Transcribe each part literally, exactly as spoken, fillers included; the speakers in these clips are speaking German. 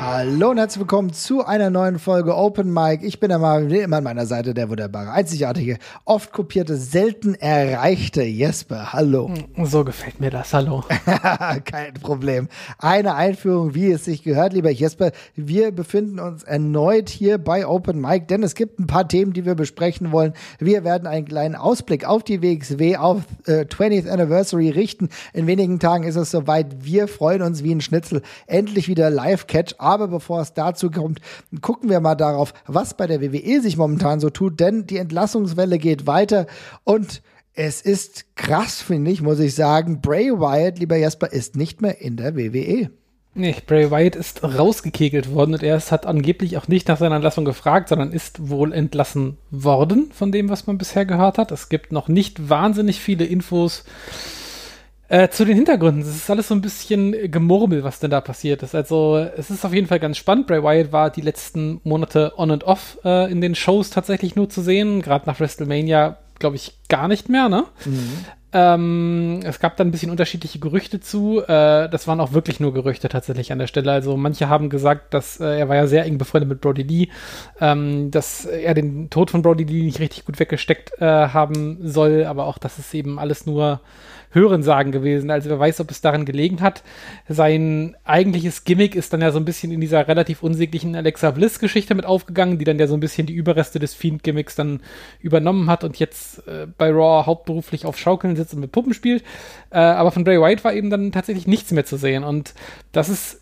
Hallo und herzlich willkommen zu einer neuen Folge Open Mic. Ich bin der Marvin, immer an meiner Seite der wunderbare, einzigartige, oft kopierte, selten erreichte Jesper. Hallo. So gefällt mir das, hallo. Kein Problem. Eine Einführung, wie es sich gehört, lieber Jesper. Wir befinden uns erneut hier bei Open Mic, denn es gibt ein paar Themen, die wir besprechen wollen. Wir werden einen kleinen Ausblick auf die W X W, auf äh, twentieth Anniversary richten. In wenigen Tagen ist es soweit. Wir freuen uns wie ein Schnitzel. Endlich wieder Live-Catch, aber bevor es dazu kommt, gucken wir mal darauf, was bei der W W E sich momentan so tut, denn die Entlassungswelle geht weiter und es ist krass, finde ich, muss ich sagen, Bray Wyatt, lieber Jesper, ist nicht mehr in der W W E. Nee, Bray Wyatt ist rausgekegelt worden und er ist, hat angeblich auch nicht nach seiner Entlassung gefragt, sondern ist wohl entlassen worden von dem, was man bisher gehört hat. Es gibt noch nicht wahnsinnig viele Infos Äh, zu den Hintergründen. Es ist alles so ein bisschen Gemurmel, was denn da passiert ist. Also es ist auf jeden Fall ganz spannend. Bray Wyatt war die letzten Monate on and off äh, in den Shows tatsächlich nur zu sehen. Gerade nach WrestleMania, glaube ich, gar nicht mehr, ne? Mhm. Ähm, es gab dann ein bisschen unterschiedliche Gerüchte zu. Äh, das waren auch wirklich nur Gerüchte tatsächlich an der Stelle. Also manche haben gesagt, dass äh, er war ja sehr eng befreundet mit Brody Lee, ähm, dass er den Tod von Brody Lee nicht richtig gut weggesteckt äh, haben soll. Aber auch, dass es eben alles nur Hörensagen gewesen. Also wer weiß, ob es daran gelegen hat. Sein eigentliches Gimmick ist dann ja so ein bisschen in dieser relativ unsäglichen Alexa Bliss-Geschichte mit aufgegangen, die dann ja so ein bisschen die Überreste des Fiend-Gimmicks dann übernommen hat und jetzt äh, bei Raw hauptberuflich auf Schaukeln sitzt und mit Puppen spielt. Äh, aber von Bray Wyatt war eben dann tatsächlich nichts mehr zu sehen. Und das ist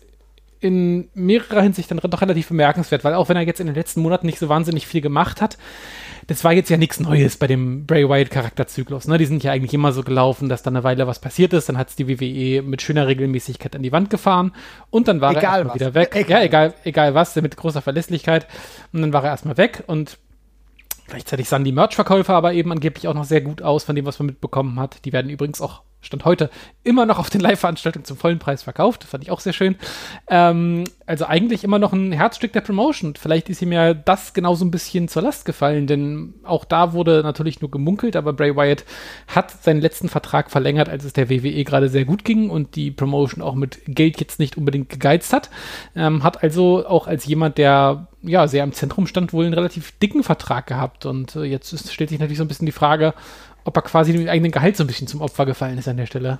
in mehrerer Hinsicht dann doch relativ bemerkenswert, weil auch wenn er jetzt in den letzten Monaten nicht so wahnsinnig viel gemacht hat, das war jetzt ja nichts Neues bei dem Bray Wyatt-Charakterzyklus, ne? Die sind ja eigentlich immer so gelaufen, dass dann eine Weile was passiert ist, dann hat es die W W E mit schöner Regelmäßigkeit an die Wand gefahren und dann war egal er erstmal wieder weg. Egal. Ja, egal, egal was, mit großer Verlässlichkeit. Und dann war er erstmal weg und gleichzeitig sahen die Merch-Verkäufer aber eben angeblich auch noch sehr gut aus von dem, was man mitbekommen hat. Die werden übrigens auch, Stand heute, immer noch auf den Live-Veranstaltungen zum vollen Preis verkauft. Fand ich auch sehr schön. Ähm, also eigentlich immer noch ein Herzstück der Promotion. Vielleicht ist ihm ja das genau so ein bisschen zur Last gefallen, denn auch da wurde natürlich nur gemunkelt, aber Bray Wyatt hat seinen letzten Vertrag verlängert, als es der W W E gerade sehr gut ging und die Promotion auch mit Geld jetzt nicht unbedingt gegeizt hat. Ähm, hat also auch als jemand, der ja sehr im Zentrum stand, wohl einen relativ dicken Vertrag gehabt. Und äh, jetzt ist, stellt sich natürlich so ein bisschen die Frage, ob er quasi dem eigenen Gehalt so ein bisschen zum Opfer gefallen ist an der Stelle.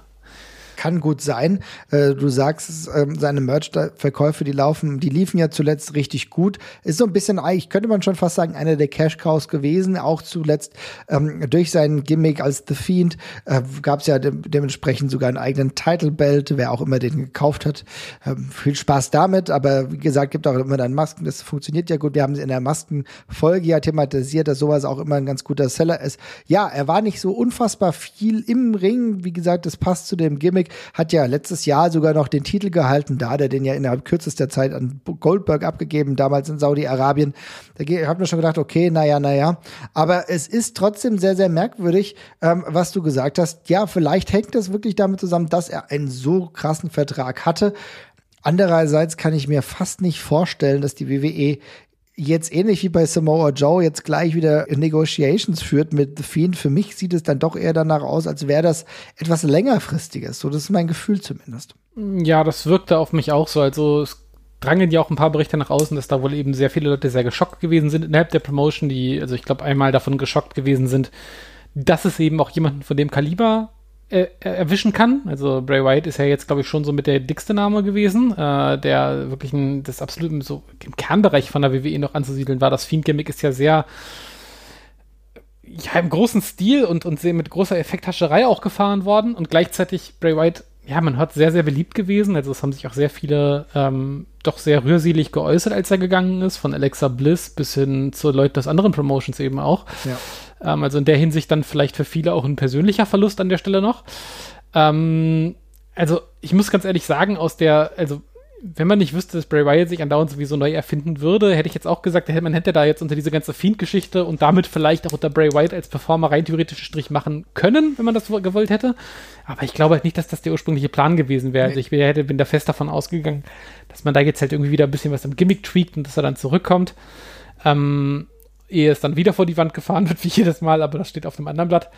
Kann gut sein. Du sagst, seine Merch-Verkäufe, die laufen, die liefen ja zuletzt richtig gut. Ist so ein bisschen, eigentlich könnte man schon fast sagen, einer der Cash-Cows gewesen. Auch zuletzt ähm, durch seinen Gimmick als The Fiend äh, gab es ja de- dementsprechend sogar einen eigenen Title-Belt, wer auch immer den gekauft hat. Ähm, viel Spaß damit, aber wie gesagt, gibt auch immer dann Masken. Das funktioniert ja gut. Wir haben es in der Masken-Folge ja thematisiert, dass sowas auch immer ein ganz guter Seller ist. Ja, er war nicht so unfassbar viel im Ring. Wie gesagt, das passt zu dem Gimmick. Hat ja letztes Jahr sogar noch den Titel gehalten, da hat er den ja innerhalb kürzester Zeit an Goldberg abgegeben, damals in Saudi-Arabien. Da habe ich mir schon gedacht, okay, naja, naja. Aber es ist trotzdem sehr, sehr merkwürdig, ähm, was du gesagt hast. Ja, vielleicht hängt das wirklich damit zusammen, dass er einen so krassen Vertrag hatte. Andererseits kann ich mir fast nicht vorstellen, dass die W W E jetzt ähnlich wie bei Samoa Joe jetzt gleich wieder Negotiations führt mit The Fiend. Für mich sieht es dann doch eher danach aus, als wäre das etwas längerfristiges. So, das ist mein Gefühl zumindest. Ja, das wirkte auf mich auch so. Also es drangen ja auch ein paar Berichte nach außen, dass da wohl eben sehr viele Leute sehr geschockt gewesen sind innerhalb der Promotion, die, also ich glaube, einmal davon geschockt gewesen sind, dass es eben auch jemanden von dem Kaliber erwischen kann. Also Bray Wyatt ist ja jetzt, glaube ich, schon so mit der dickste Name gewesen, äh, der wirklich ein, das absolut so im Kernbereich von der W W E noch anzusiedeln war. Das Fiend-Gimmick ist ja sehr ja im großen Stil und, und sehr mit großer Effekthascherei auch gefahren worden und gleichzeitig Bray Wyatt, ja, man hört, sehr, sehr beliebt gewesen. Also es haben sich auch sehr viele ähm, doch sehr rührselig geäußert, als er gegangen ist, von Alexa Bliss bis hin zu Leuten aus anderen Promotions eben auch. Ja. Also in der Hinsicht dann vielleicht für viele auch ein persönlicher Verlust an der Stelle noch. Ähm, also ich muss ganz ehrlich sagen, aus der, also wenn man nicht wüsste, dass Bray Wyatt sich andauernd sowieso neu erfinden würde, hätte ich jetzt auch gesagt, man hätte da jetzt unter diese ganze Fiend-Geschichte und damit vielleicht auch unter Bray Wyatt als Performer rein theoretischen Strich machen können, wenn man das gewollt hätte. Aber ich glaube halt nicht, dass das der ursprüngliche Plan gewesen wäre. Nee. Also ich hätte, bin da fest davon ausgegangen, dass man da jetzt halt irgendwie wieder ein bisschen was am Gimmick tweakt und dass er dann zurückkommt. Ähm, ehe es dann wieder vor die Wand gefahren wird, wie jedes Mal, aber das steht auf einem anderen Blatt.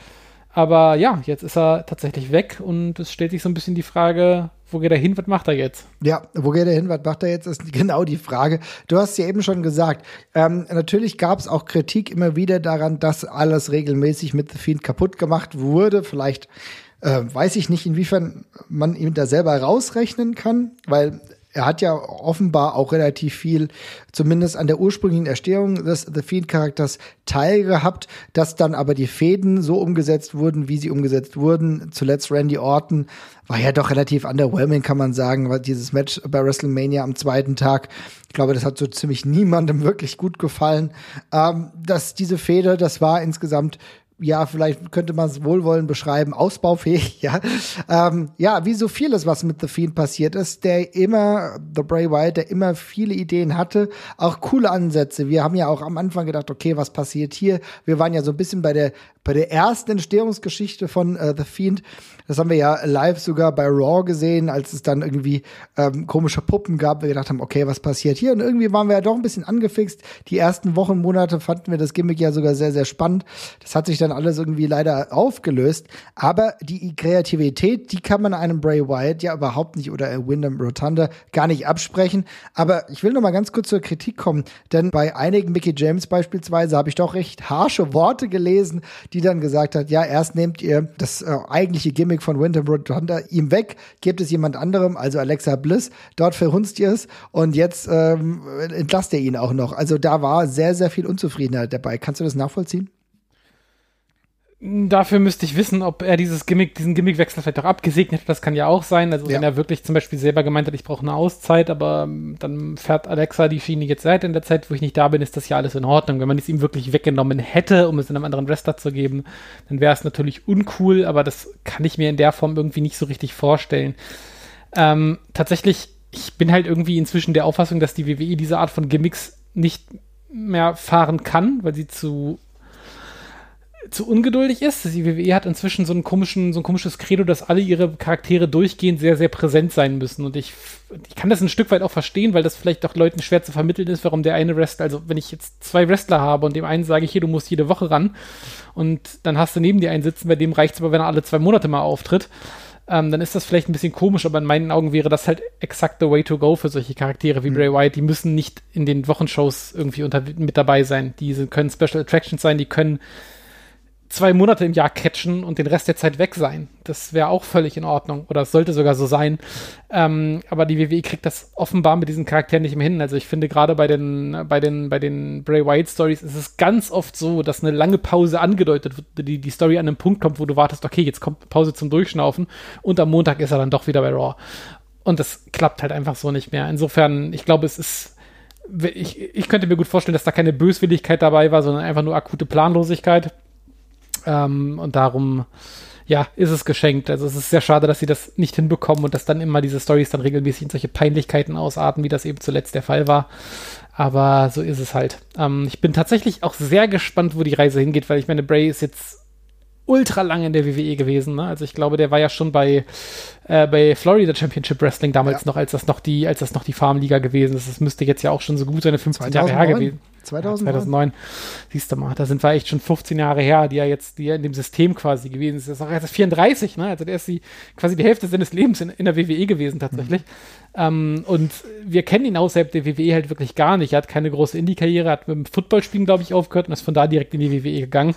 Aber ja, jetzt ist er tatsächlich weg und es stellt sich so ein bisschen die Frage, wo geht er hin, was macht er jetzt? Ja, wo geht er hin, was macht er jetzt, ist genau die Frage. Du hast ja eben schon gesagt, ähm, natürlich gab es auch Kritik immer wieder daran, dass alles regelmäßig mit The Fiend kaputt gemacht wurde. Vielleicht äh, weiß ich nicht, inwiefern man ihm da selber rausrechnen kann, weil er hat ja offenbar auch relativ viel, zumindest an der ursprünglichen Erstehung des The Fiend-Charakters, teilgehabt, dass dann aber die Fäden so umgesetzt wurden, wie sie umgesetzt wurden. Zuletzt Randy Orton war ja doch relativ underwhelming, kann man sagen, weil dieses Match bei WrestleMania am zweiten Tag, ich glaube, das hat so ziemlich niemandem wirklich gut gefallen. Ähm, dass diese Fehde, das war insgesamt, ja, vielleicht könnte man es wohlwollend beschreiben, ausbaufähig, ja. Ähm, ja, wie so vieles, was mit The Fiend passiert ist, der immer, The Bray Wyatt, der immer viele Ideen hatte, auch coole Ansätze. Wir haben ja auch am Anfang gedacht, okay, was passiert hier? Wir waren ja so ein bisschen bei der, bei der ersten Entstehungsgeschichte von äh, The Fiend. Das haben wir ja live sogar bei Raw gesehen, als es dann irgendwie ähm, komische Puppen gab. Wir gedacht haben, okay, was passiert hier? Und irgendwie waren wir ja doch ein bisschen angefixt. Die ersten Wochen, Monate fanden wir das Gimmick ja sogar sehr, sehr spannend. Das hat sich dann alles irgendwie leider aufgelöst. Aber die Kreativität, die kann man einem Bray Wyatt ja überhaupt nicht oder Windham Rotunda gar nicht absprechen. Aber ich will noch mal ganz kurz zur Kritik kommen, denn bei einigen, Mickey James beispielsweise, habe ich doch recht harsche Worte gelesen, die dann gesagt hat, ja, erst nehmt ihr das äh, eigentliche Gimmick von Windham Rotunda ihm weg, gebt es jemand anderem, also Alexa Bliss, dort verhunzt ihr es und jetzt ähm, entlasst ihr ihn auch noch. Also da war sehr, sehr viel Unzufriedenheit dabei. Kannst du das nachvollziehen? Dafür müsste ich wissen, ob er dieses Gimmick, diesen Gimmickwechsel vielleicht auch abgesegnet hat. Das kann ja auch sein. Also ja, wenn er wirklich zum Beispiel selber gemeint hat, ich brauche eine Auszeit, aber dann fährt Alexa die Schiene jetzt seit in der Zeit, wo ich nicht da bin, ist das ja alles in Ordnung. Wenn man es ihm wirklich weggenommen hätte, um es in einem anderen Wrestler zu geben, dann wäre es natürlich uncool, aber das kann ich mir in der Form irgendwie nicht so richtig vorstellen. Ähm, tatsächlich, ich bin halt irgendwie inzwischen der Auffassung, dass die W W E diese Art von Gimmicks nicht mehr fahren kann, weil sie zu zu ungeduldig ist. Die W W E hat inzwischen so einen komischen, so ein komisches Credo, dass alle ihre Charaktere durchgehend sehr, sehr präsent sein müssen. Und ich, ich kann das ein Stück weit auch verstehen, weil das vielleicht auch Leuten schwer zu vermitteln ist, warum der eine Wrestler, also wenn ich jetzt zwei Wrestler habe und dem einen sage ich, hier, du musst jede Woche ran und dann hast du neben dir einen sitzen, bei dem reicht es aber, wenn er alle zwei Monate mal auftritt, ähm, dann ist das vielleicht ein bisschen komisch, aber in meinen Augen wäre das halt exakt the way to go für solche Charaktere wie mhm. Bray Wyatt. Die müssen nicht in den Wochenshows irgendwie unter, mit dabei sein. Die sind, können Special Attractions sein, die können zwei Monate im Jahr catchen und den Rest der Zeit weg sein. Das wäre auch völlig in Ordnung. Oder es sollte sogar so sein. Ähm, aber die W W E kriegt das offenbar mit diesen Charakteren nicht mehr hin. Also ich finde, gerade bei den, bei den, bei den Bray Wyatt-Stories ist es ganz oft so, dass eine lange Pause angedeutet wird, die, die Story an einem Punkt kommt, wo du wartest, okay, jetzt kommt Pause zum Durchschnaufen und am Montag ist er dann doch wieder bei Raw. Und das klappt halt einfach so nicht mehr. Insofern, ich glaube, es ist ich, ich könnte mir gut vorstellen, dass da keine Böswilligkeit dabei war, sondern einfach nur akute Planlosigkeit. Um, und darum, ja, ist es geschenkt. Also es ist sehr schade, dass sie das nicht hinbekommen und dass dann immer diese Storys dann regelmäßig in solche Peinlichkeiten ausarten, wie das eben zuletzt der Fall war. Aber so ist es halt. Um, ich bin tatsächlich auch sehr gespannt, wo die Reise hingeht, weil ich meine, Bray ist jetzt ultra lange in der W W E gewesen, ne? Also ich glaube, der war ja schon bei, äh, bei Florida Championship Wrestling damals ja. noch, als das noch die, als das noch die Farmliga gewesen ist. Das müsste jetzt ja auch schon so gut seine fünfzehn Jahre her gewesen. zweitausendneun Ja, zweitausendneun Siehst du mal, da sind wir echt schon fünfzehn Jahre her, die er jetzt, die er in dem System quasi gewesen ist. Er ist vierunddreißig, ne? Also der ist die, quasi die Hälfte seines Lebens in, in der W W E gewesen tatsächlich. Mhm. Ähm, und wir kennen ihn außerhalb der W W E halt wirklich gar nicht. Er hat keine große Indie-Karriere, hat mit dem Footballspielen, glaube ich, aufgehört und ist von da direkt in die W W E gegangen.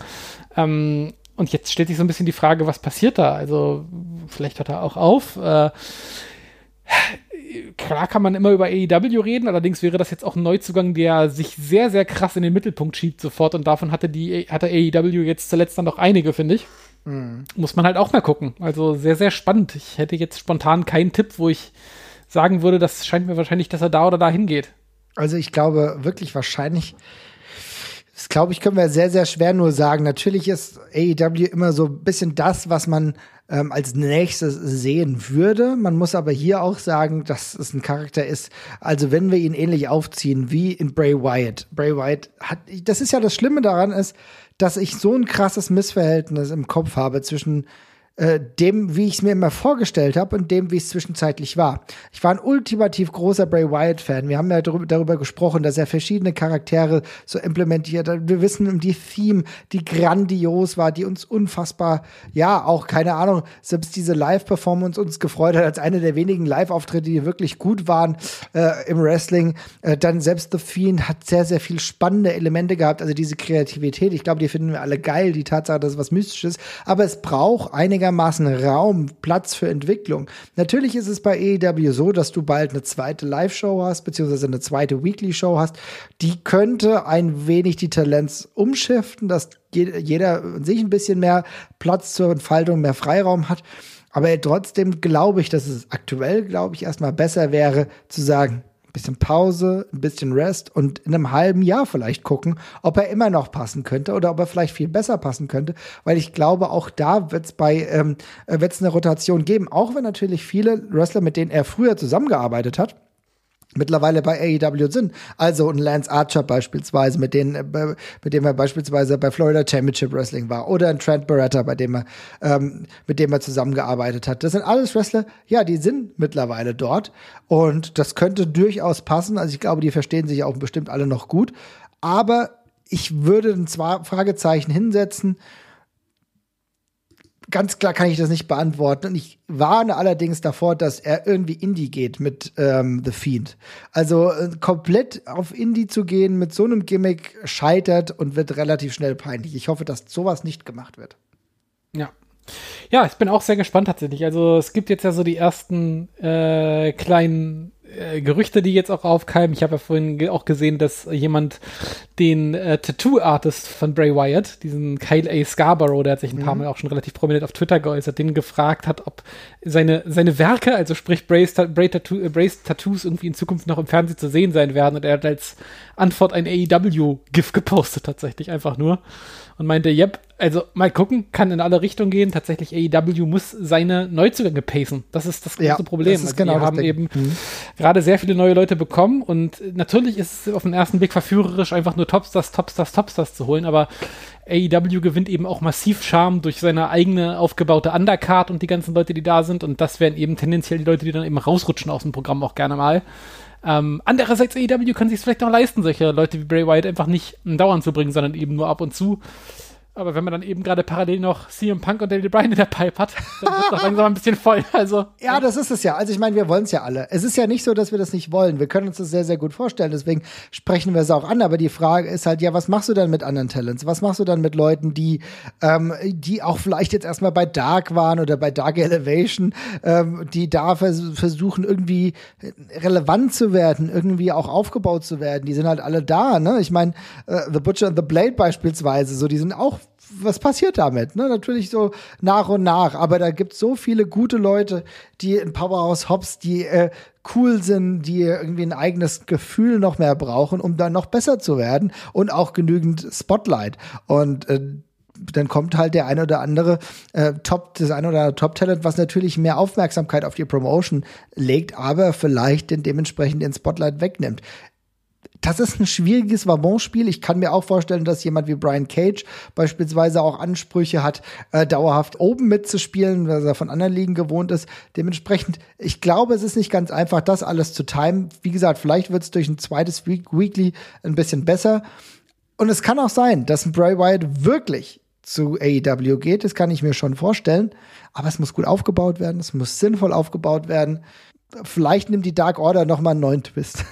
Ähm, Und jetzt stellt sich so ein bisschen die Frage, was passiert da? Also vielleicht hört er auch auf. Äh, klar kann man immer über A E W reden, allerdings wäre das jetzt auch ein Neuzugang, der sich sehr, sehr krass in den Mittelpunkt schiebt sofort. Und davon hatte die hatte A E W jetzt zuletzt dann noch einige, finde ich. Mhm. Muss man halt auch mal gucken. Also sehr, sehr spannend. Ich hätte jetzt spontan keinen Tipp, wo ich sagen würde, das scheint mir wahrscheinlich, dass er da oder da hingeht. Also ich glaube wirklich wahrscheinlich, das, glaube ich, können wir sehr, sehr schwer nur sagen. Natürlich ist A E W immer so ein bisschen das, was man ähm, als nächstes sehen würde. Man muss aber hier auch sagen, dass es ein Charakter ist. Also wenn wir ihn ähnlich aufziehen wie in Bray Wyatt. Bray Wyatt hat, das ist ja das Schlimme daran ist, dass ich so ein krasses Missverhältnis im Kopf habe zwischen äh, dem, wie ich es mir immer vorgestellt habe und dem, wie es zwischenzeitlich war. Ich war ein ultimativ großer Bray Wyatt-Fan. Wir haben ja darüber, darüber gesprochen, dass er verschiedene Charaktere so implementiert hat. Wir wissen um die Theme, die grandios war, die uns unfassbar, ja, auch, keine Ahnung, selbst diese Live-Performance uns gefreut hat, als eine der wenigen Live-Auftritte, die wirklich gut waren äh, im Wrestling. Äh, dann selbst The Fiend hat sehr, sehr viel spannende Elemente gehabt, also diese Kreativität. Ich glaube, die finden wir alle geil, die Tatsache, dass es was Mystisches ist. Aber es braucht einigermaßen Raum, Platz für Entwicklung. Natürlich ist es bei A E W so, dass du bald eine zweite Live-Show hast, beziehungsweise eine zweite Weekly-Show hast. Die könnte ein wenig die Talents umschiften, dass jeder sich ein bisschen mehr Platz zur Entfaltung, mehr Freiraum hat. Aber trotzdem glaube ich, dass es aktuell, glaube ich, erstmal besser wäre, zu sagen, bisschen Pause, ein bisschen Rest und in einem halben Jahr vielleicht gucken, ob er immer noch passen könnte oder ob er vielleicht viel besser passen könnte, weil ich glaube, auch da wird es bei ähm, wird's eine Rotation geben, auch wenn natürlich viele Wrestler, mit denen er früher zusammengearbeitet hat, mittlerweile bei A E W sind. Also ein Lance Archer beispielsweise, mit dem, mit dem er beispielsweise bei Florida Championship Wrestling war. Oder ein Trent Barretta, bei dem er, ähm, mit dem er zusammengearbeitet hat. Das sind alles Wrestler, ja, die sind mittlerweile dort. Und das könnte durchaus passen. Also ich glaube, die verstehen sich auch bestimmt alle noch gut. Aber ich würde ein Fragezeichen hinsetzen. Ganz klar kann ich das nicht beantworten. Und ich warne allerdings davor, dass er irgendwie Indie geht mit ähm, The Fiend. Also äh, komplett auf Indie zu gehen mit so einem Gimmick scheitert und wird relativ schnell peinlich. Ich hoffe, dass sowas nicht gemacht wird. Ja. Ja, ich bin auch sehr gespannt tatsächlich. Also es gibt jetzt ja so die ersten äh, kleinen äh, Gerüchte, die jetzt auch aufkeimen. Ich habe ja vorhin ge- auch gesehen, dass jemand den äh, Tattoo-Artist von Bray Wyatt, diesen Kyle A. Scarborough, der hat sich ein mhm. paar Mal auch schon relativ prominent auf Twitter geäußert, den gefragt hat, ob seine, seine Werke, also sprich Bray's, Ta- Bray Tattoo, äh, Bray's Tattoos irgendwie in Zukunft noch im Fernsehen zu sehen sein werden. Und er hat als Antwort ein A E W GIF gepostet tatsächlich, einfach nur. Und meinte, yep, also mal gucken, kann in alle Richtungen gehen. Tatsächlich, A E W muss seine Neuzugänge pacen. Das ist das große ja, Problem. Das ist also genau wir das haben Ding. eben mhm. gerade sehr viele neue Leute bekommen. Und natürlich ist es auf den ersten Blick verführerisch, einfach nur Topstars, Topstars, Topstars zu holen. Aber A E W gewinnt eben auch massiv Charme durch seine eigene aufgebaute Undercard und die ganzen Leute, die da sind. Und das wären eben tendenziell die Leute, die dann eben rausrutschen aus dem Programm auch gerne mal. Ähm, andererseits, A E W kann sich es vielleicht noch leisten, solche Leute wie Bray Wyatt einfach nicht dauernd zu bringen, sondern eben nur ab und zu. Aber wenn man dann eben gerade parallel noch C M Punk und Daniel Bryan in der Pipe hat, dann wird es doch langsam ein bisschen voll. Also, ja, das ist es ja. Also ich meine, wir wollen es ja alle. Es ist ja nicht so, dass wir das nicht wollen. Wir können uns das sehr, sehr gut vorstellen. Deswegen sprechen wir es auch an. Aber die Frage ist halt, ja, was machst du dann mit anderen Talents? Was machst du dann mit Leuten, die ähm, die auch vielleicht jetzt erstmal bei Dark waren oder bei Dark Elevation, ähm, die da vers- versuchen, irgendwie relevant zu werden, irgendwie auch aufgebaut zu werden. Die sind halt alle da, ne? Ich meine, äh, The Butcher and the Blade beispielsweise, so, die sind auch was passiert damit? Ne? Natürlich so nach und nach, aber da gibt es so viele gute Leute, die in Powerhouse Hobbs, die äh, cool sind, die irgendwie ein eigenes Gefühl noch mehr brauchen, um dann noch besser zu werden und auch genügend Spotlight. Und äh, dann kommt halt der ein oder andere äh, Top, das ein oder andere Top-Talent, was natürlich mehr Aufmerksamkeit auf die Promotion legt, aber vielleicht den, dementsprechend den Spotlight wegnimmt. Das ist ein schwieriges Wabonspiel. Ich kann mir auch vorstellen, dass jemand wie Brian Cage beispielsweise auch Ansprüche hat, äh, dauerhaft oben mitzuspielen, weil er von anderen Ligen gewohnt ist. Dementsprechend, ich glaube, es ist nicht ganz einfach, das alles zu timen. Wie gesagt, vielleicht wird es durch ein zweites Week- Weekly ein bisschen besser. Und es kann auch sein, dass ein Bray Wyatt wirklich zu A E W geht. Das kann ich mir schon vorstellen. Aber es muss gut aufgebaut werden. Es muss sinnvoll aufgebaut werden. Vielleicht nimmt die Dark Order nochmal einen neuen Twist.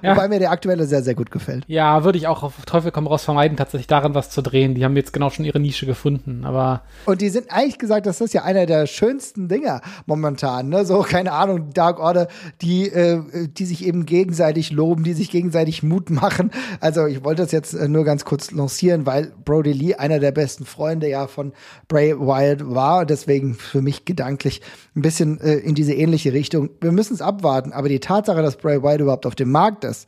Ja. Wobei mir der aktuelle sehr, sehr gut gefällt. Ja, würde ich auch auf Teufel komm raus vermeiden, tatsächlich daran was zu drehen. Die haben jetzt genau schon ihre Nische gefunden, aber. Und die sind eigentlich gesagt, das ist ja einer der schönsten Dinger momentan, ne? So, keine Ahnung, Dark Order, die, äh, die sich eben gegenseitig loben, die sich gegenseitig Mut machen. Also, ich wollte das jetzt nur ganz kurz lancieren, weil Brody Lee einer der besten Freunde ja von Bray Wyatt war. Deswegen für mich gedanklich ein bisschen äh, in diese ähnliche Richtung. Wir müssen es abwarten, aber die Tatsache, dass Bray Wyatt überhaupt auf dem Markt ist,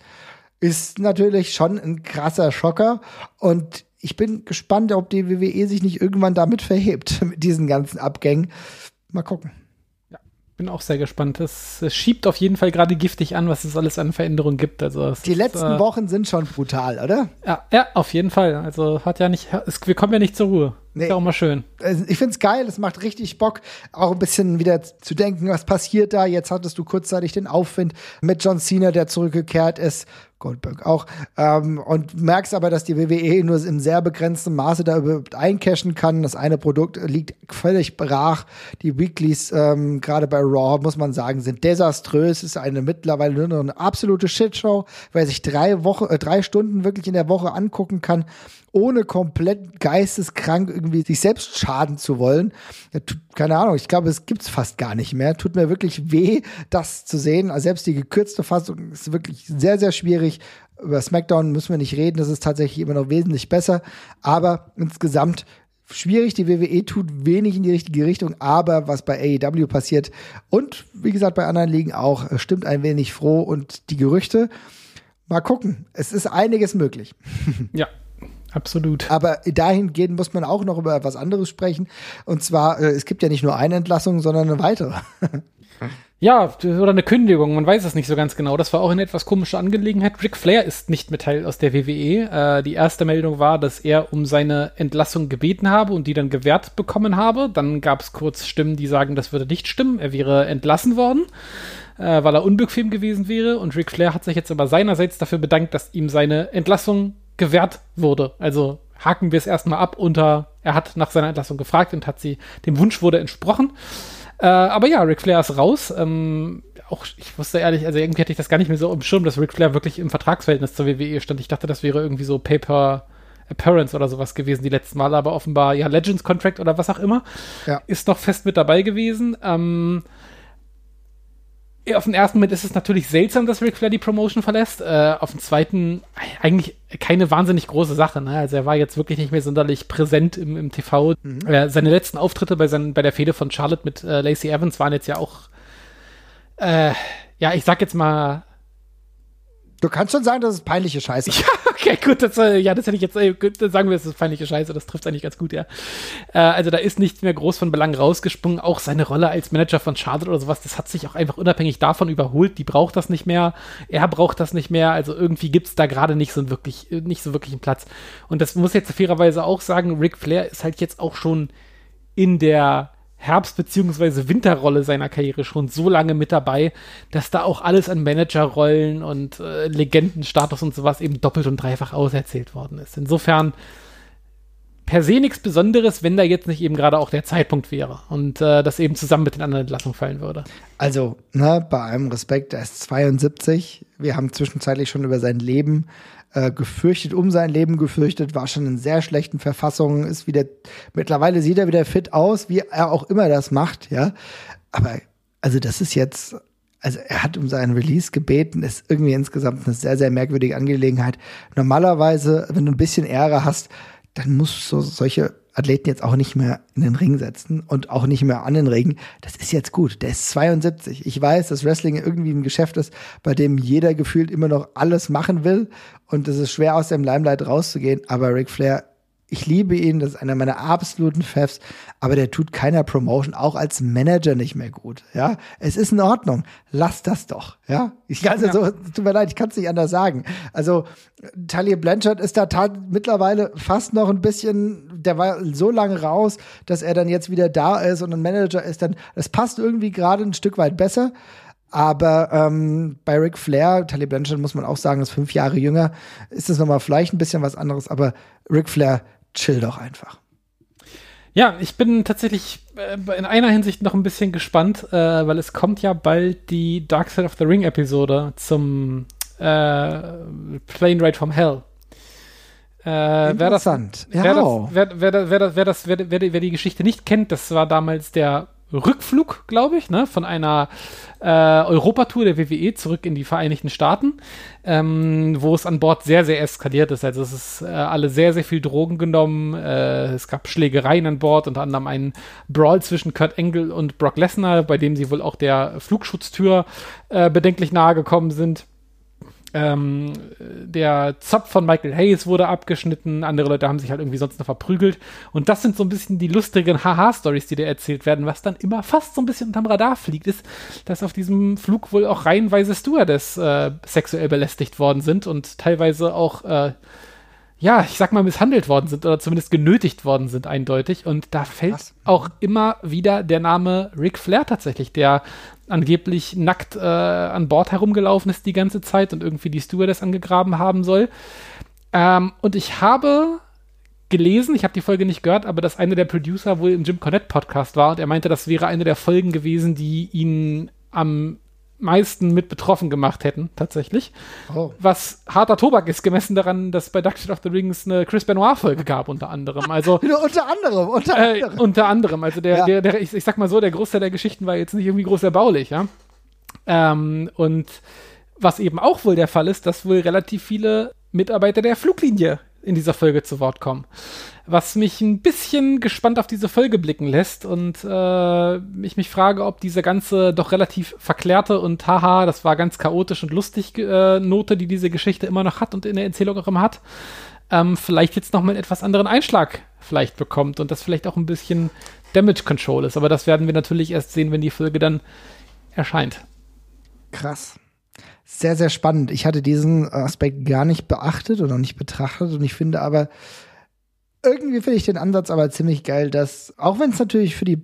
ist natürlich schon ein krasser Schocker. Und ich bin gespannt, ob die W W E sich nicht irgendwann damit verhebt, mit diesen ganzen Abgängen. Mal gucken. Ja, bin auch sehr gespannt. Es schiebt auf jeden Fall gerade giftig an, was es alles an Veränderungen gibt. Also die ist, letzten äh, Wochen sind schon brutal, oder? Ja, ja, auf jeden Fall. Also hat ja nicht, es, wir kommen ja nicht zur Ruhe. Nee, ist ja auch mal schön. Ich finde es geil, es macht richtig Bock, auch ein bisschen wieder zu denken, was passiert da. Jetzt hattest du kurzzeitig den Aufwind mit John Cena, der zurückgekehrt ist, Goldberg auch, ähm, und merkst aber, dass die W W E nur in sehr begrenztem Maße da überhaupt eincashen kann. Das eine Produkt liegt völlig brach. Die Weeklies, ähm, gerade bei Raw, muss man sagen, sind desaströs. Ist eine mittlerweile nur noch eine absolute Shitshow, weil sich drei Wochen, äh, drei Stunden wirklich in der Woche angucken kann, ohne komplett geisteskrank irgendwie sich selbst schaden zu wollen. Ja, tut, keine Ahnung, ich glaube, es gibt's fast gar nicht mehr. Tut mir wirklich weh, das zu sehen. Also selbst die gekürzte Fassung ist wirklich sehr, sehr schwierig. Über SmackDown müssen wir nicht reden, das ist tatsächlich immer noch wesentlich besser. Aber insgesamt schwierig, die W W E tut wenig in die richtige Richtung, aber was bei A E W passiert und wie gesagt bei anderen Ligen auch, stimmt ein wenig froh und die Gerüchte, mal gucken, es ist einiges möglich. Ja. Absolut. Aber dahingehend muss man auch noch über etwas anderes sprechen. Und zwar, es gibt ja nicht nur eine Entlassung, sondern eine weitere. Ja, oder eine Kündigung, man weiß es nicht so ganz genau. Das war auch eine etwas komische Angelegenheit. Ric Flair ist nicht mehr Teil aus der W W E. Äh, die erste Meldung war, dass er um seine Entlassung gebeten habe und die dann gewährt bekommen habe. Dann gab es kurz Stimmen, die sagen, das würde nicht stimmen. Er wäre entlassen worden, äh, weil er unbequem gewesen wäre. Und Ric Flair hat sich jetzt aber seinerseits dafür bedankt, dass ihm seine Entlassung gewährt wurde. Also haken wir es erstmal ab unter, er hat nach seiner Entlassung gefragt und hat sie, dem Wunsch wurde entsprochen. Äh, aber ja, Ric Flair ist raus. Ähm, auch, ich wusste ehrlich, also irgendwie hätte ich das gar nicht mehr so im Schirm, dass Ric Flair wirklich im Vertragsverhältnis zur W W E stand. Ich dachte, das wäre irgendwie so Paper Appearance oder sowas gewesen die letzten Mal, aber offenbar, ja, Legends Contract oder was auch immer, ja, ist noch fest mit dabei gewesen. Ähm, Auf den ersten Moment ist es natürlich seltsam, dass Ric Flair die Promotion verlässt. Äh, auf den zweiten eigentlich keine wahnsinnig große Sache. Ne? Also er war jetzt wirklich nicht mehr sonderlich präsent im, im T V. Mhm. Äh, seine letzten Auftritte bei, seinen, bei der Fehde von Charlotte mit äh, Lacey Evans waren jetzt ja auch, äh, ja, ich sag jetzt mal, du kannst schon sagen, das ist peinliche Scheiße. Ja, okay, gut, das, ja, das hätte ich jetzt, sagen wir, es ist peinliche Scheiße, das trifft eigentlich ganz gut, ja. Äh, also da ist nichts mehr groß von Belang rausgesprungen, auch seine Rolle als Manager von Charlotte oder sowas, das hat sich auch einfach unabhängig davon überholt, die braucht das nicht mehr, er braucht das nicht mehr, also irgendwie gibt's da gerade nicht so wirklich, nicht so wirklich einen Platz. Und das muss jetzt fairerweise auch sagen, Ric Flair ist halt jetzt auch schon in der Herbst- bzw. Winterrolle seiner Karriere schon so lange mit dabei, dass da auch alles an Managerrollen und äh, Legendenstatus und sowas eben doppelt und dreifach auserzählt worden ist. Insofern per se nichts Besonderes, wenn da jetzt nicht eben gerade auch der Zeitpunkt wäre und äh, das eben zusammen mit den anderen Entlassungen fallen würde. Also, ne, bei allem Respekt, er ist zweiundsiebzig. Wir haben zwischenzeitlich schon über sein Leben Äh, gefürchtet, um sein Leben gefürchtet, war schon in sehr schlechten Verfassungen, ist wieder, mittlerweile sieht er wieder fit aus, wie er auch immer das macht, ja. Aber, also das ist jetzt, also er hat um seinen Release gebeten, ist irgendwie insgesamt eine sehr, sehr merkwürdige Angelegenheit. Normalerweise, wenn du ein bisschen Ehre hast, dann musst du solche Athleten jetzt auch nicht mehr in den Ring setzen und auch nicht mehr an den Ring. Das ist jetzt gut. Der ist zweiundsiebzig. Ich weiß, dass Wrestling irgendwie ein Geschäft ist, bei dem jeder gefühlt immer noch alles machen will und es ist schwer, aus dem Limelight rauszugehen. Aber Ric Flair, ich liebe ihn, das ist einer meiner absoluten Favs, aber der tut keiner Promotion, auch als Manager nicht mehr gut. Ja, es ist in Ordnung. Lass das doch. Ja, ich kann es ja so, tut mir leid, ich kann es nicht anders sagen. Also Talia Blanchard ist da tat mittlerweile fast noch ein bisschen, der war so lange raus, dass er dann jetzt wieder da ist und ein Manager ist. Dann, das passt irgendwie gerade ein Stück weit besser. Aber ähm, bei Ric Flair, Talia Blanchard muss man auch sagen, ist fünf Jahre jünger, ist das nochmal vielleicht ein bisschen was anderes, aber Ric Flair, chill doch einfach. Ja, ich bin tatsächlich äh, in einer Hinsicht noch ein bisschen gespannt, äh, weil es kommt ja bald die Dark Side of the Ring Episode zum äh, Plane Ride from Hell. Äh, Interessant. Wer das, ja. wer, das, wer, wer, wer, wer, das, wer, wer, wer die Geschichte nicht kennt, das war damals der Rückflug, glaube ich, ne, von einer äh, Europatour der W W E zurück in die Vereinigten Staaten, ähm, wo es an Bord sehr, sehr eskaliert ist. Also es ist äh, alle sehr, sehr viel Drogen genommen. Äh, es gab Schlägereien an Bord, unter anderem einen Brawl zwischen Kurt Angle und Brock Lesnar, bei dem sie wohl auch der Flugschutztür äh, bedenklich nahe gekommen sind. Ähm, der Zopf von Michael Hayes wurde abgeschnitten, andere Leute haben sich halt irgendwie sonst noch verprügelt und das sind so ein bisschen die lustigen Haha-Stories, die da erzählt werden, was dann immer fast so ein bisschen unterm Radar fliegt, ist, dass auf diesem Flug wohl auch reihenweise Stewardess äh, sexuell belästigt worden sind und teilweise auch äh, ja, ich sag mal, misshandelt worden sind oder zumindest genötigt worden sind, eindeutig. Und da fällt Was? auch immer wieder der Name Ric Flair tatsächlich, der angeblich nackt äh, an Bord herumgelaufen ist die ganze Zeit und irgendwie die Stewardess angegraben haben soll. Ähm, und ich habe gelesen, ich habe die Folge nicht gehört, aber dass einer der Producer wohl im Jim Cornette Podcast war und er meinte, das wäre eine der Folgen gewesen, die ihn am meisten mit betroffen gemacht hätten, tatsächlich. Oh. Was harter Tobak ist, gemessen daran, dass bei Dark Side of the Rings eine Chris Benoit-Folge gab, unter anderem. Also unter anderem, unter anderem. Äh, unter anderem. Also der, ja. der, der ich, ich sag mal so, der Großteil der Geschichten war jetzt nicht irgendwie groß erbaulich, ja. Ähm, und was eben auch wohl der Fall ist, dass wohl relativ viele Mitarbeiter der Fluglinie in dieser Folge zu Wort kommen. Was mich ein bisschen gespannt auf diese Folge blicken lässt und äh, ich mich frage, ob diese ganze doch relativ verklärte und haha, das war ganz chaotisch und lustig äh, Note, die diese Geschichte immer noch hat und in der Erzählung auch immer hat, ähm, vielleicht jetzt nochmal einen etwas anderen Einschlag vielleicht bekommt und das vielleicht auch ein bisschen Damage Control ist. Aber das werden wir natürlich erst sehen, wenn die Folge dann erscheint. Krass. Sehr, sehr spannend. Ich hatte diesen Aspekt gar nicht beachtet oder nicht betrachtet und ich finde aber, irgendwie finde ich den Ansatz aber ziemlich geil, dass, auch wenn es natürlich für die,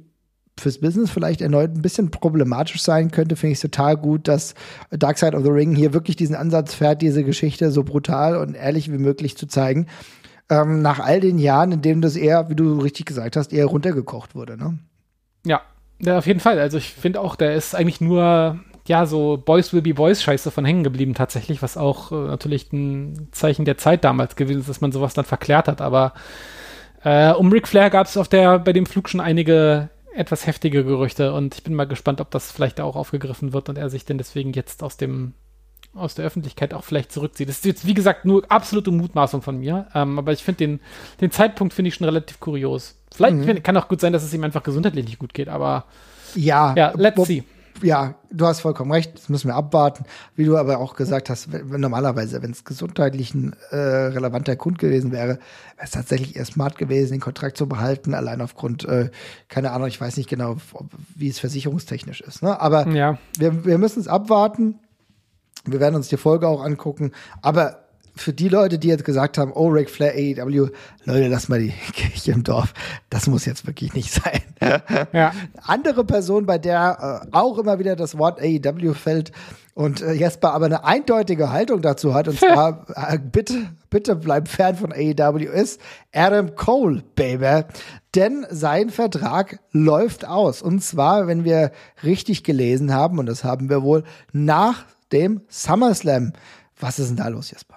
fürs Business vielleicht erneut ein bisschen problematisch sein könnte, finde ich es total gut, dass Dark Side of the Ring hier wirklich diesen Ansatz fährt, diese Geschichte so brutal und ehrlich wie möglich zu zeigen. Ähm, nach all den Jahren, in denen das eher, wie du richtig gesagt hast, eher runtergekocht wurde, ne? Ja, ja, auf jeden Fall. Also ich finde auch, der ist eigentlich nur, ja, so Boys Will Be Boys Scheiße von hängen geblieben tatsächlich, was auch äh, natürlich ein Zeichen der Zeit damals gewesen ist, dass man sowas dann verklärt hat, aber äh, um Ric Flair gab es auf der, bei dem Flug schon einige etwas heftige Gerüchte und ich bin mal gespannt, ob das vielleicht auch aufgegriffen wird und er sich denn deswegen jetzt aus dem, aus der Öffentlichkeit auch vielleicht zurückzieht. Das ist jetzt, wie gesagt, nur absolute Mutmaßung von mir, ähm, aber ich finde den, den Zeitpunkt finde ich schon relativ kurios. Vielleicht mhm. kann auch gut sein, dass es ihm einfach gesundheitlich nicht gut geht, aber ja, ja let's see. Ja, du hast vollkommen recht, das müssen wir abwarten. Wie du aber auch gesagt hast, wenn, normalerweise, wenn es gesundheitlich ein äh, relevanter Grund gewesen wäre, wäre es tatsächlich eher smart gewesen, den Kontrakt zu behalten, allein aufgrund, äh, keine Ahnung, ich weiß nicht genau, ob, wie es versicherungstechnisch ist. Ne? Aber ja. wir, wir müssen es abwarten. Wir werden uns die Folge auch angucken. Aber für die Leute, die jetzt gesagt haben, oh, Ric Flair, A E W, Leute, lass mal die Kirche im Dorf. Das muss jetzt wirklich nicht sein. Ja. Andere Person, bei der äh, auch immer wieder das Wort A E W fällt und äh, Jesper aber eine eindeutige Haltung dazu hat, und zwar, äh, bitte, bitte bleib fern von A E W, ist Adam Cole, Baby. Denn sein Vertrag läuft aus. Und zwar, wenn wir richtig gelesen haben, und das haben wir wohl, nach dem SummerSlam. Was ist denn da los, Jesper?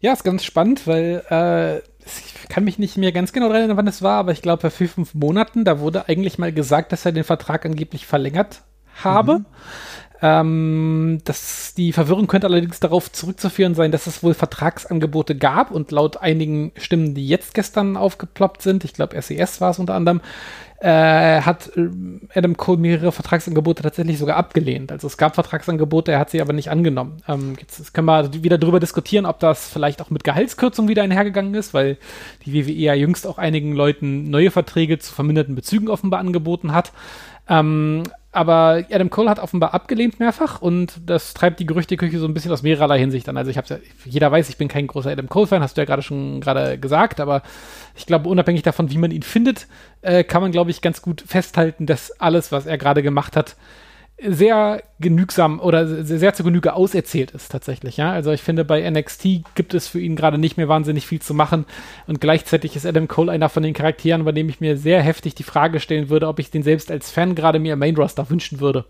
Ja, ist ganz spannend, weil äh, ich kann mich nicht mehr ganz genau erinnern, wann es war, aber ich glaube, vor vier, fünf Monaten, da wurde eigentlich mal gesagt, dass er den Vertrag angeblich verlängert habe. Mhm. Ähm, das, die Verwirrung könnte allerdings darauf zurückzuführen sein, dass es wohl Vertragsangebote gab und laut einigen Stimmen, die jetzt gestern aufgeploppt sind, ich glaube, S E S war es unter anderem, äh, hat Adam Cole mehrere Vertragsangebote tatsächlich sogar abgelehnt. Also es gab Vertragsangebote, er hat sie aber nicht angenommen. Ähm, jetzt können wir wieder drüber diskutieren, ob das vielleicht auch mit Gehaltskürzung wieder einhergegangen ist, weil die W W E ja jüngst auch einigen Leuten neue Verträge zu verminderten Bezügen offenbar angeboten hat. Ähm, aber Adam Cole hat offenbar abgelehnt mehrfach und das treibt die Gerüchteküche so ein bisschen aus mehrerlei Hinsicht an. Also ich hab's ja, jeder weiß, ich bin kein großer Adam Cole-Fan, hast du ja gerade schon gerade gesagt, aber ich glaube, unabhängig davon, wie man ihn findet, äh, kann man, glaube ich, ganz gut festhalten, dass alles, was er gerade gemacht hat, sehr genügsam oder sehr, sehr zu Genüge auserzählt ist tatsächlich, ja. Also ich finde, bei N X T gibt es für ihn gerade nicht mehr wahnsinnig viel zu machen und gleichzeitig ist Adam Cole einer von den Charakteren, bei dem ich mir sehr heftig die Frage stellen würde, ob ich den selbst als Fan gerade mir im Main-Roster wünschen würde.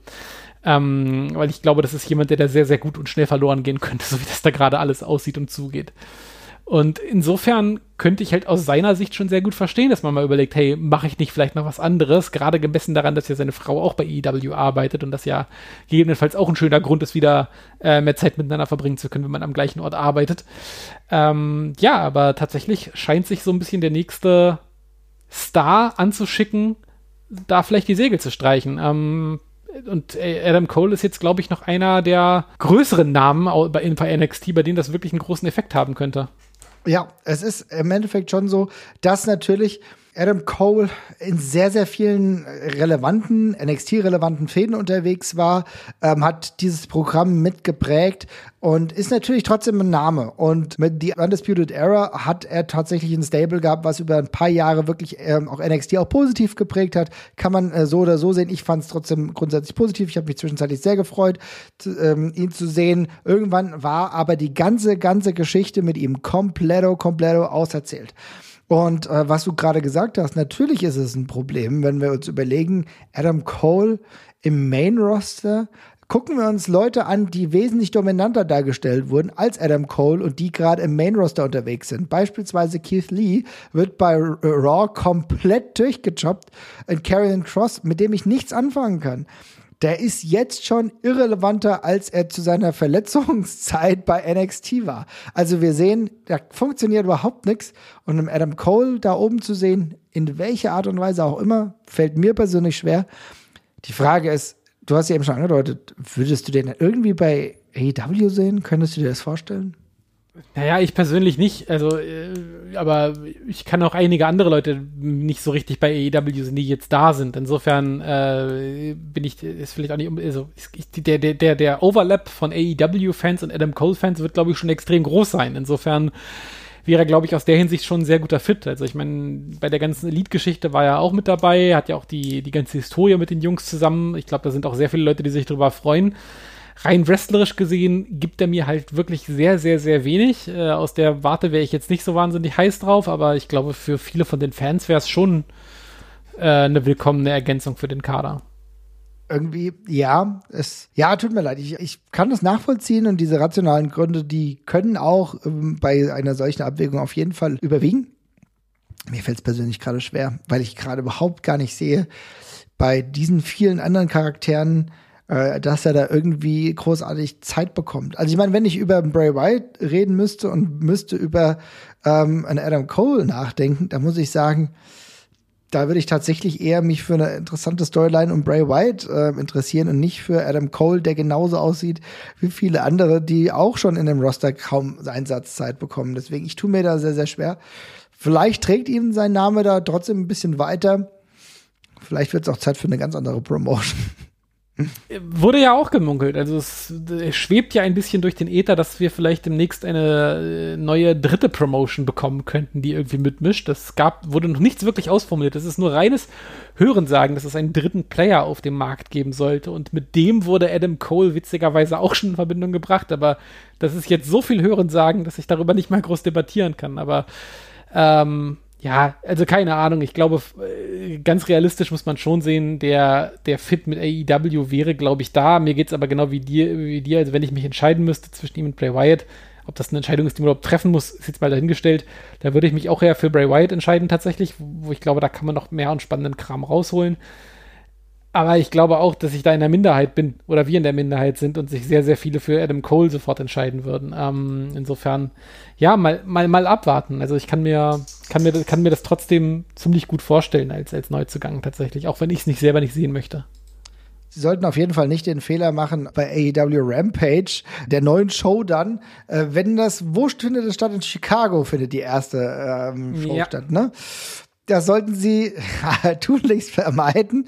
Ähm, weil ich glaube, das ist jemand, der da sehr, sehr gut und schnell verloren gehen könnte, so wie das da gerade alles aussieht und zugeht. Und insofern könnte ich halt aus seiner Sicht schon sehr gut verstehen, dass man mal überlegt, hey, mache ich nicht vielleicht noch was anderes? Gerade gemessen daran, dass ja seine Frau auch bei A E W arbeitet und das ja gegebenenfalls auch ein schöner Grund ist, wieder äh, mehr Zeit miteinander verbringen zu können, wenn man am gleichen Ort arbeitet. Ähm, ja, aber tatsächlich scheint sich so ein bisschen der nächste Star anzuschicken, da vielleicht die Segel zu streichen. Ähm, Und Adam Cole ist jetzt, glaube ich, noch einer der größeren Namen bei N X T, bei denen das wirklich einen großen Effekt haben könnte. Ja, es ist im Endeffekt schon so, dass natürlich Adam Cole in sehr, sehr vielen relevanten, N X T-relevanten Fäden unterwegs war, ähm, hat dieses Programm mitgeprägt und ist natürlich trotzdem ein Name. Und mit The Undisputed Era hat er tatsächlich ein Stable gehabt, was über ein paar Jahre wirklich ähm, auch N X T auch positiv geprägt hat. Kann man äh, so oder so sehen. Ich fand es trotzdem grundsätzlich positiv. Ich habe mich zwischenzeitlich sehr gefreut, zu, ähm, ihn zu sehen. Irgendwann war aber die ganze, ganze Geschichte mit ihm kompletto, kompletto auserzählt. Und äh, was du gerade gesagt hast, natürlich ist es ein Problem, wenn wir uns überlegen, Adam Cole im Main-Roster, gucken wir uns Leute an, die wesentlich dominanter dargestellt wurden als Adam Cole und die gerade im Main-Roster unterwegs sind. Beispielsweise Keith Lee wird bei Raw komplett durchgejobbt und Karrion Kross, mit dem ich nichts anfangen kann. Der ist jetzt schon irrelevanter, als er zu seiner Verletzungszeit bei N X T war. Also wir sehen, da funktioniert überhaupt nichts. Und um Adam Cole da oben zu sehen, in welcher Art und Weise auch immer, fällt mir persönlich schwer. Die Frage ist, du hast ja eben schon angedeutet, würdest du den irgendwie bei A E W sehen? Könntest du dir das vorstellen? Naja, ich persönlich nicht, also äh, aber ich kann auch einige andere Leute nicht so richtig bei A E W sehen, die jetzt da sind. Insofern äh, bin ich, ist vielleicht auch nicht, also ich, der, der, der Overlap von A E W-Fans und Adam Cole-Fans wird, glaube ich, schon extrem groß sein. Insofern wäre er, glaube ich, aus der Hinsicht schon ein sehr guter Fit. Also ich meine, bei der ganzen Elite-Geschichte war er auch mit dabei, hat ja auch die, die ganze Historie mit den Jungs zusammen. Ich glaube, da sind auch sehr viele Leute, die sich drüber freuen. Rein wrestlerisch gesehen gibt er mir halt wirklich sehr, sehr, sehr wenig. Äh, aus der Warte wäre ich jetzt nicht so wahnsinnig heiß drauf, aber ich glaube, für viele von den Fans wäre es schon äh, eine willkommene Ergänzung für den Kader. Irgendwie, ja, es, ja, tut mir leid. Ich, ich kann das nachvollziehen und diese rationalen Gründe, die können auch ähm, bei einer solchen Abwägung auf jeden Fall überwiegen. Mir fällt es persönlich gerade schwer, weil ich gerade überhaupt gar nicht sehe, bei diesen vielen anderen Charakteren, dass er da irgendwie großartig Zeit bekommt. Also ich meine, wenn ich über Bray Wyatt reden müsste und müsste über ähm, einen Adam Cole nachdenken, dann muss ich sagen, da würde ich tatsächlich eher mich für eine interessante Storyline um Bray Wyatt äh, interessieren und nicht für Adam Cole, der genauso aussieht wie viele andere, die auch schon in dem Roster kaum Einsatzzeit bekommen. Deswegen, ich tue mir da sehr, sehr schwer. Vielleicht trägt ihm sein Name da trotzdem ein bisschen weiter. Vielleicht wird es auch Zeit für eine ganz andere Promotion. Wurde ja auch gemunkelt, also es schwebt ja ein bisschen durch den Äther, dass wir vielleicht demnächst eine neue dritte Promotion bekommen könnten, die irgendwie mitmischt. Das gab, wurde noch nichts wirklich ausformuliert. Das ist nur reines Hörensagen, dass es einen dritten Player auf dem Markt geben sollte. Und mit dem wurde Adam Cole witzigerweise auch schon in Verbindung gebracht. Aber das ist jetzt so viel Hörensagen, dass ich darüber nicht mal groß debattieren kann. Aber ähm, ja, also keine Ahnung. Ich glaube, ganz realistisch muss man schon sehen, der, der Fit mit A E W wäre, glaube ich, da. Mir geht's aber genau wie dir, wie dir. Also wenn ich mich entscheiden müsste zwischen ihm und Bray Wyatt, ob das eine Entscheidung ist, die man überhaupt treffen muss, ist jetzt mal dahingestellt. Da würde ich mich auch eher für Bray Wyatt entscheiden tatsächlich, wo ich glaube, da kann man noch mehr und spannenden Kram rausholen. Aber ich glaube auch, dass ich da in der Minderheit bin oder wir in der Minderheit sind und sich sehr, sehr viele für Adam Cole sofort entscheiden würden. Ähm, insofern, ja, mal, mal, mal abwarten. Also ich kann mir, kann mir, kann mir das trotzdem ziemlich gut vorstellen als, als Neuzugang tatsächlich, auch wenn ich es nicht selber nicht sehen möchte. Sie sollten auf jeden Fall nicht den Fehler machen bei A E W Rampage, der neuen Show dann. Äh, wenn das, wo findet das statt? In Chicago findet die erste ähm, Show ja. statt, ne? Das sollten sie tunlichst vermeiden,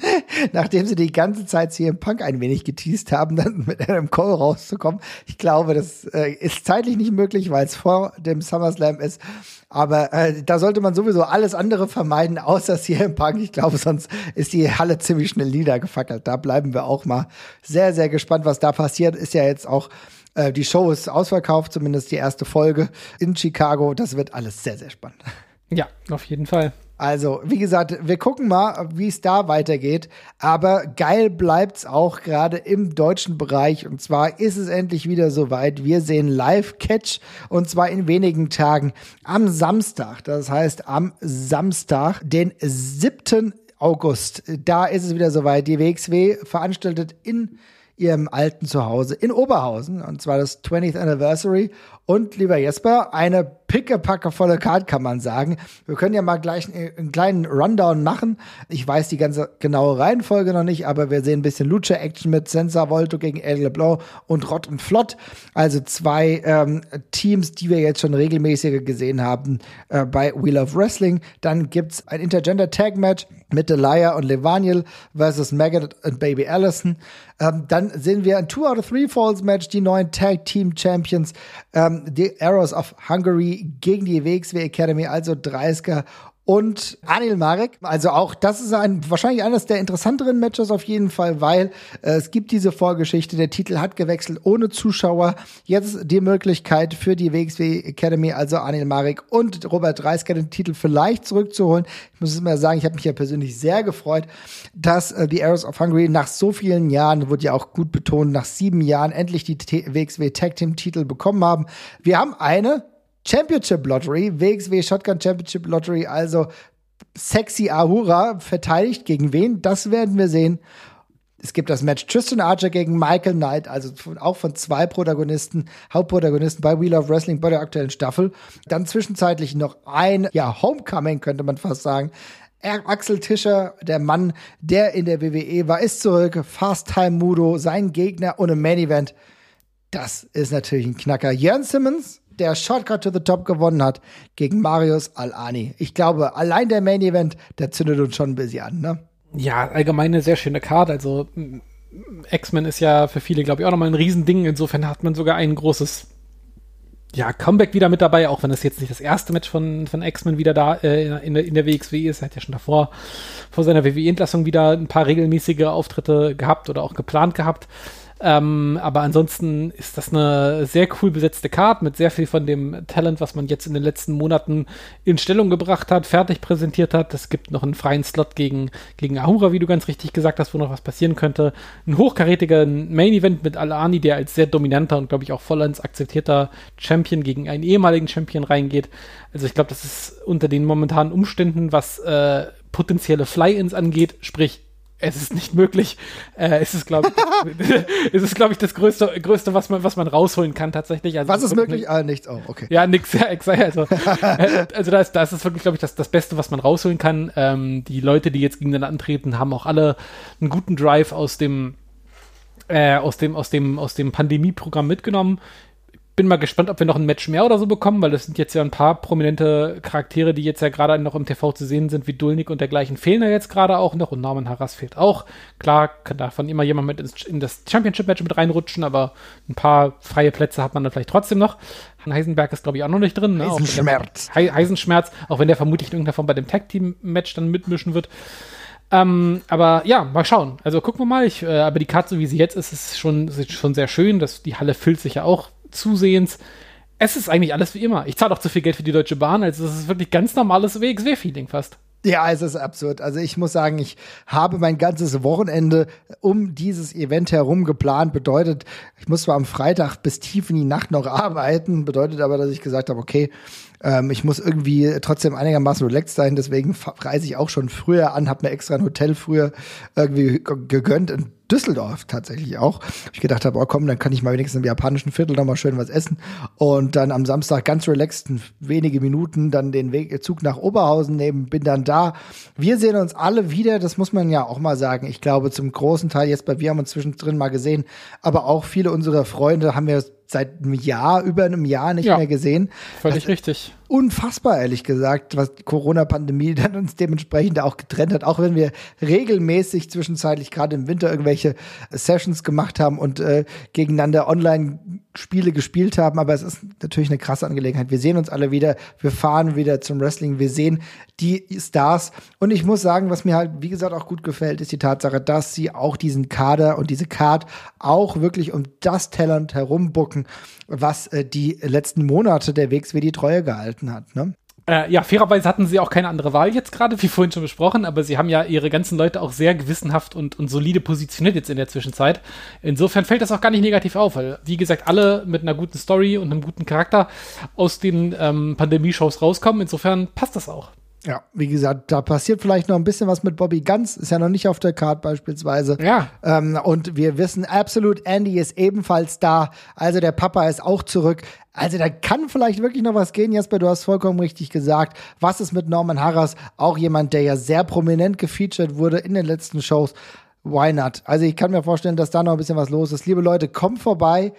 nachdem sie die ganze Zeit C M Punk ein wenig geteased haben, dann mit Adam Cole rauszukommen. Ich glaube, das äh, ist zeitlich nicht möglich, weil es vor dem SummerSlam ist. Aber äh, da sollte man sowieso alles andere vermeiden, außer C M Punk. Ich glaube, sonst ist die Halle ziemlich schnell niedergefackelt. Da bleiben wir auch mal sehr, sehr gespannt, was da passiert. Ist ja jetzt auch, äh, die Show ist ausverkauft, zumindest die erste Folge in Chicago. Das wird alles sehr, sehr spannend. Ja, auf jeden Fall. Also, wie gesagt, wir gucken mal, wie es da weitergeht. Aber geil bleibt's auch gerade im deutschen Bereich. Und zwar ist es endlich wieder soweit. Wir sehen Live-Catch und zwar in wenigen Tagen am Samstag. Das heißt, am Samstag, den siebten August. Da ist es wieder soweit. Die W X W veranstaltet in ihrem alten Zuhause in Oberhausen. Und zwar das twentieth Anniversary. Und lieber Jesper, eine pickepackevolle Card, kann man sagen. Wir können ja mal gleich einen kleinen Rundown machen. Ich weiß die ganze genaue Reihenfolge noch nicht, aber wir sehen ein bisschen Lucha-Action mit Senza Volto gegen El Diablo und Rott und Flott. Also zwei ähm, Teams, die wir jetzt schon regelmäßiger gesehen haben äh, bei We Love Wrestling. Dann gibt's ein Intergender-Tag-Match mit Deliah und Levaniel versus Maggot und Baby Allison. Ähm, dann sehen wir ein Two-out-of-Three-Falls-Match, die neuen Tag-Team-Champions, ähm, die Arrows of Hungary gegen die W X W Academy, also Dreisker und Anil Marek. Also auch das ist ein wahrscheinlich eines der interessanteren Matches auf jeden Fall, weil äh, es gibt diese Vorgeschichte, der Titel hat gewechselt ohne Zuschauer. Jetzt die Möglichkeit für die W X W Academy, also Anil Marek und Robert Dreisker, den Titel vielleicht zurückzuholen. Ich muss es mal sagen, ich habe mich ja persönlich sehr gefreut, dass äh, die Arrows of Hungary nach so vielen Jahren, wurde ja auch gut betont, nach sieben Jahren endlich die T- W X W Tag Team Titel bekommen haben. Wir haben eine Championship Lottery, W X W Shotgun Championship Lottery, also Sexy Ahura verteidigt gegen wen? Das werden wir sehen. Es gibt das Match Tristan Archer gegen Michael Knight, also von, auch von zwei Protagonisten, Hauptprotagonisten bei We Love Wrestling bei der aktuellen Staffel. Dann zwischenzeitlich noch ein, ja, Homecoming, könnte man fast sagen. Axel Tischer, der Mann, der in der W W E war, ist zurück. Fast Time Mudo, sein Gegner ohne Main Event. Das ist natürlich ein Knacker. Jörn Simmons, der Shortcut to the Top gewonnen hat, gegen Marius Al-Ani. Ich glaube, allein der Main Event, der zündet uns schon ein bisschen an, ne? Ja, allgemein eine sehr schöne Karte. Also X-Men ist ja für viele, glaube ich, auch nochmal ein Riesending. Insofern hat man sogar ein großes, ja, Comeback wieder mit dabei, auch wenn das jetzt nicht das erste Match von, von X-Men wieder da äh, in, in der W X W ist. Er hat ja schon davor, vor seiner W W E-Entlassung wieder ein paar regelmäßige Auftritte gehabt oder auch geplant gehabt. Ähm, aber ansonsten ist das eine sehr cool besetzte Card mit sehr viel von dem Talent, was man jetzt in den letzten Monaten in Stellung gebracht hat, fertig präsentiert hat. Es gibt noch einen freien Slot gegen, gegen Ahura, wie du ganz richtig gesagt hast, wo noch was passieren könnte. Ein hochkarätiger Main-Event mit Al-Ani, der als sehr dominanter und, glaube ich, auch vollends akzeptierter Champion gegen einen ehemaligen Champion reingeht. Also ich glaube, das ist unter den momentanen Umständen, was äh, potenzielle Fly-Ins angeht, sprich, es ist nicht möglich. Äh, es ist, glaube ich, es ist, glaube ich, das Größte, Größte, was man, was man rausholen kann tatsächlich. Also, was ist möglich? Nicht, ah, nichts auch. Oh, okay. Ja, nix. Ja, also, äh, also da ist, das ist wirklich, glaube ich, das, das Beste, was man rausholen kann. Ähm, die Leute, die jetzt gegeneinander antreten, haben auch alle einen guten Drive aus dem, äh, aus dem, aus dem, aus dem Pandemie-Programm mitgenommen. Bin mal gespannt, ob wir noch ein Match mehr oder so bekommen, weil das sind jetzt ja ein paar prominente Charaktere, die jetzt ja gerade noch im T V zu sehen sind, wie Dulnik und dergleichen, fehlen ja jetzt gerade auch noch und Norman Harras fehlt auch. Klar, kann davon immer jemand mit ins, in das Championship-Match mit reinrutschen, aber ein paar freie Plätze hat man dann vielleicht trotzdem noch. Heisenberg ist, glaube ich, auch noch nicht drin. Ne? Heisenschmerz. Auch der, He- Heisenschmerz, auch wenn der vermutlich in irgendeiner Form bei dem Tag-Team-Match dann mitmischen wird. Ähm, aber ja, mal schauen. Also gucken wir mal. Ich, äh, aber die Karte, so wie sie jetzt ist, ist schon, ist schon sehr schön. Das, die Halle füllt sich ja auch zusehends. Es ist eigentlich alles wie immer. Ich zahle auch zu viel Geld für die Deutsche Bahn, also es ist wirklich ganz normales W X W-Feeling fast. Ja, es ist absurd. Also ich muss sagen, ich habe mein ganzes Wochenende um dieses Event herum geplant. Bedeutet, ich muss zwar am Freitag bis tief in die Nacht noch arbeiten, bedeutet aber, dass ich gesagt habe, okay, ähm, ich muss irgendwie trotzdem einigermaßen relaxed sein, deswegen reise ich auch schon früher an, habe mir extra ein Hotel früher irgendwie gegönnt in Düsseldorf tatsächlich auch. Ich gedacht habe, oh komm, dann kann ich mal wenigstens im japanischen Viertel noch mal schön was essen und dann am Samstag ganz relaxed wenige Minuten dann den Weg, Zug nach Oberhausen nehmen, bin dann da. Wir sehen uns alle wieder, das muss man ja auch mal sagen. Ich glaube, zum großen Teil jetzt bei, wir haben uns zwischendrin mal gesehen, aber auch viele unserer Freunde haben wir seit einem Jahr, über einem Jahr nicht ja, mehr gesehen. Völlig das richtig. Unfassbar, ehrlich gesagt, was die Corona-Pandemie dann uns dementsprechend auch getrennt hat. Auch wenn wir regelmäßig zwischenzeitlich gerade im Winter irgendwelche Sessions gemacht haben und äh, gegeneinander Online-Spiele gespielt haben. Aber es ist natürlich eine krasse Angelegenheit. Wir sehen uns alle wieder. Wir fahren wieder zum Wrestling. Wir sehen die Stars. Und ich muss sagen, was mir halt, wie gesagt, auch gut gefällt, ist die Tatsache, dass sie auch diesen Kader und diese Card auch wirklich um das Talent herumbucken, was äh, die letzten Monate der W X W die Treue gehalten hat, ne? Äh, ja, fairerweise hatten sie auch keine andere Wahl jetzt gerade, wie vorhin schon besprochen, aber sie haben ja ihre ganzen Leute auch sehr gewissenhaft und, und solide positioniert jetzt in der Zwischenzeit. Insofern fällt das auch gar nicht negativ auf, weil, wie gesagt, alle mit einer guten Story und einem guten Charakter aus den ähm, Pandemie-Shows rauskommen. Insofern passt das auch. Ja, wie gesagt, da passiert vielleicht noch ein bisschen was mit Bobby Guns, ist ja noch nicht auf der Card beispielsweise. Ja. Ähm, und wir wissen, absolut, Andy ist ebenfalls da. Also der Papa ist auch zurück. Also da kann vielleicht wirklich noch was gehen, Jesper, du hast vollkommen richtig gesagt. Was ist mit Norman Harras? Auch jemand, der ja sehr prominent gefeatured wurde in den letzten Shows. Why not? Also ich kann mir vorstellen, dass da noch ein bisschen was los ist. Liebe Leute, kommt vorbei.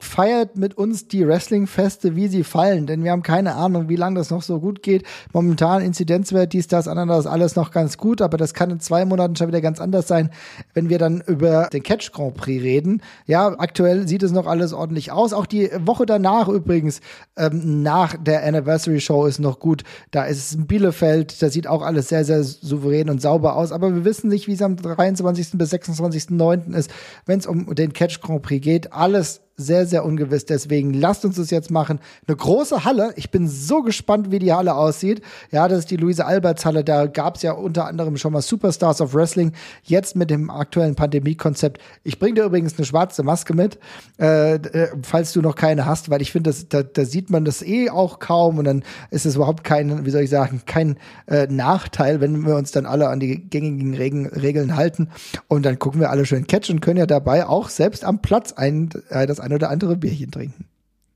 Feiert mit uns die Wrestling-Feste, wie sie fallen, denn wir haben keine Ahnung, wie lange das noch so gut geht. Momentan Inzidenzwert, dies, das, anderes, alles noch ganz gut, aber das kann in zwei Monaten schon wieder ganz anders sein, wenn wir dann über den Catch Grand Prix reden. Ja, aktuell sieht es noch alles ordentlich aus. Auch die Woche danach übrigens, ähm, nach der Anniversary Show ist noch gut. Da ist es in Bielefeld, da sieht auch alles sehr, sehr souverän und sauber aus, aber wir wissen nicht, wie es am dreiundzwanzigsten bis sechsundzwanzigsten neunten ist, wenn es um den Catch Grand Prix geht. Alles sehr, sehr ungewiss. Deswegen lasst uns das jetzt machen. Eine große Halle. Ich bin so gespannt, wie die Halle aussieht. Ja, das ist die Luise-Alberts-Halle. Da gab es ja unter anderem schon mal Superstars of Wrestling. Jetzt mit dem aktuellen Pandemie-Konzept. Ich bringe dir übrigens eine schwarze Maske mit, äh, äh, falls du noch keine hast, weil ich finde, da, da sieht man das eh auch kaum und dann ist es überhaupt kein, wie soll ich sagen, kein äh, Nachteil, wenn wir uns dann alle an die gängigen Regen, Regeln halten und dann gucken wir alle schön Catch und können ja dabei auch selbst am Platz ein, äh, das ein oder andere Bierchen trinken.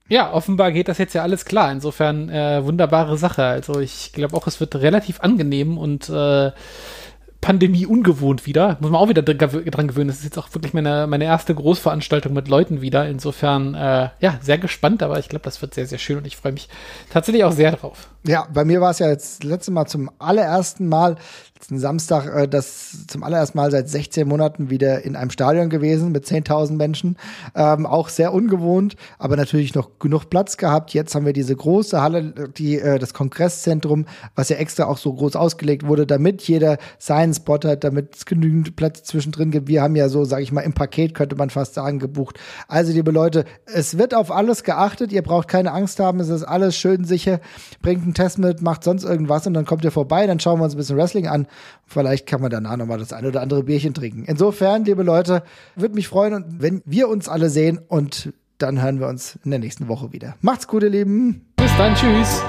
Ja, offenbar geht das jetzt ja alles klar. Insofern äh, wunderbare Sache. Also ich glaube auch, es wird relativ angenehm und äh, Pandemie ungewohnt wieder. Muss man auch wieder dran gewöhnen. Das ist jetzt auch wirklich meine, meine erste Großveranstaltung mit Leuten wieder. Insofern, äh, ja, sehr gespannt. Aber ich glaube, das wird sehr, sehr schön und ich freue mich tatsächlich auch sehr drauf. Ja, bei mir war es ja jetzt das letzte Mal zum allerersten Mal, letzten Samstag, äh, das zum allerersten Mal seit sechzehn Monaten wieder in einem Stadion gewesen mit zehntausend Menschen. Ähm, auch sehr ungewohnt, aber natürlich noch genug Platz gehabt. Jetzt haben wir diese große Halle, die äh, das Kongresszentrum, was ja extra auch so groß ausgelegt wurde, damit jeder seinen Spot hat, damit es genügend Platz zwischendrin gibt. Wir haben ja so, sage ich mal, im Paket, könnte man fast sagen, gebucht. Also, liebe Leute, es wird auf alles geachtet. Ihr braucht keine Angst haben. Es ist alles schön sicher. Bringt einen Test mit, macht sonst irgendwas und dann kommt ihr vorbei, dann schauen wir uns ein bisschen Wrestling an. Vielleicht kann man danach nochmal das ein oder andere Bierchen trinken. Insofern, liebe Leute, würde mich freuen, wenn wir uns alle sehen und dann hören wir uns in der nächsten Woche wieder. Macht's gut, ihr Lieben. Bis dann, tschüss.